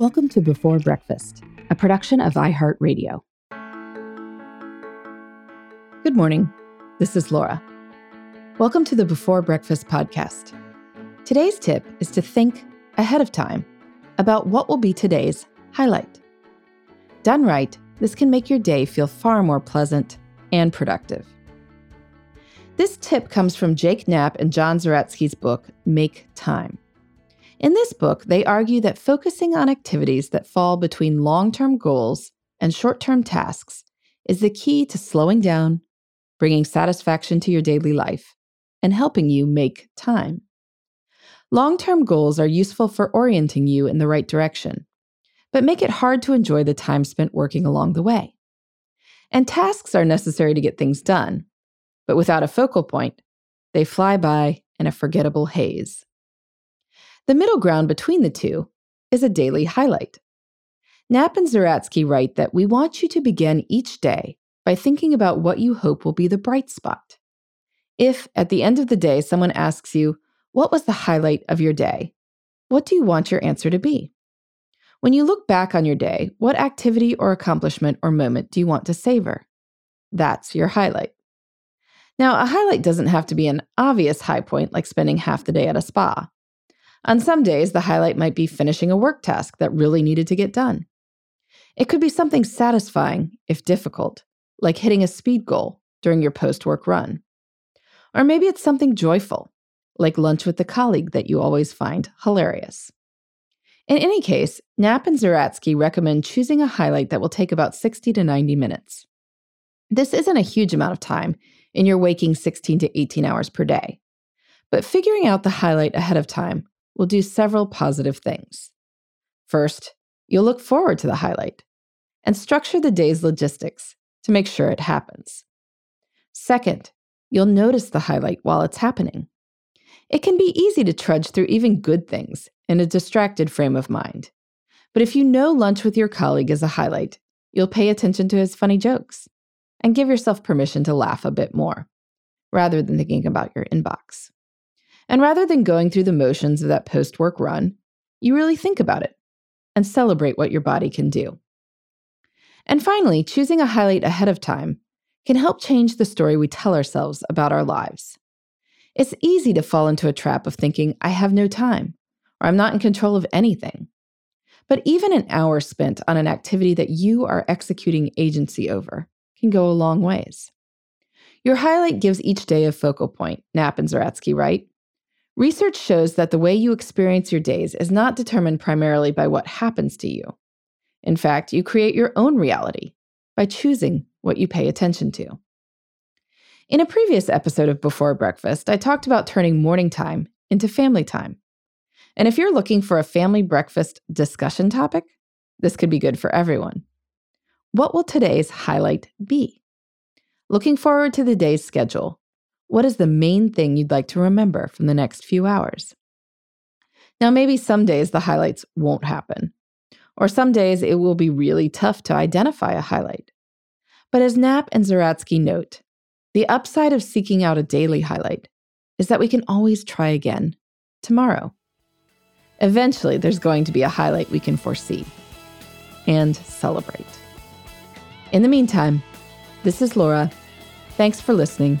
Welcome to Before Breakfast, a production of iHeartRadio. Good morning. This is Laura. Welcome to the Before Breakfast podcast. Today's tip is to think ahead of time about what will be today's highlight. Done right, this can make your day feel far more pleasant and productive. This tip comes from Jake Knapp and John Zaretsky's book, Make Time. In this book, they argue that focusing on activities that fall between long-term goals and short-term tasks is the key to slowing down, bringing satisfaction to your daily life, and helping you make time. Long-term goals are useful for orienting you in the right direction, but make it hard to enjoy the time spent working along the way. And tasks are necessary to get things done, but without a focal point, they fly by in a forgettable haze. The middle ground between the two is a daily highlight. Knapp and Zaretsky write that we want you to begin each day by thinking about what you hope will be the bright spot. If, at the end of the day, someone asks you, what was the highlight of your day? What do you want your answer to be? When you look back on your day, what activity or accomplishment or moment do you want to savor? That's your highlight. Now, a highlight doesn't have to be an obvious high point like spending half the day at a spa. On some days, the highlight might be finishing a work task that really needed to get done. It could be something satisfying, if difficult, like hitting a speed goal during your post-work run. Or maybe it's something joyful, like lunch with the colleague that you always find hilarious. In any case, Knapp and Zaretsky recommend choosing a highlight that will take about 60 to 90 minutes. This isn't a huge amount of time in your waking 16 to 18 hours per day, but figuring out the highlight ahead of time will do several positive things. First, you'll look forward to the highlight and structure the day's logistics to make sure it happens. Second, you'll notice the highlight while it's happening. It can be easy to trudge through even good things in a distracted frame of mind. But if you know lunch with your colleague is a highlight, you'll pay attention to his funny jokes and give yourself permission to laugh a bit more, rather than thinking about your inbox. And rather than going through the motions of that post-work run, you really think about it and celebrate what your body can do. And finally, choosing a highlight ahead of time can help change the story we tell ourselves about our lives. It's easy to fall into a trap of thinking, I have no time, or I'm not in control of anything. But even an hour spent on an activity that you are executing agency over can go a long ways. Your highlight gives each day a focal point, Knapp and Zaretsky write. Research shows that the way you experience your days is not determined primarily by what happens to you. In fact, you create your own reality by choosing what you pay attention to. In a previous episode of Before Breakfast, I talked about turning morning time into family time. And if you're looking for a family breakfast discussion topic, this could be good for everyone. What will today's highlight be? Looking forward to the day's schedule. What is the main thing you'd like to remember from the next few hours? Now, maybe some days the highlights won't happen, or some days it will be really tough to identify a highlight. But as Knapp and Zaretsky note, the upside of seeking out a daily highlight is that we can always try again tomorrow. Eventually, there's going to be a highlight we can foresee and celebrate. In the meantime, this is Laura. Thanks for listening.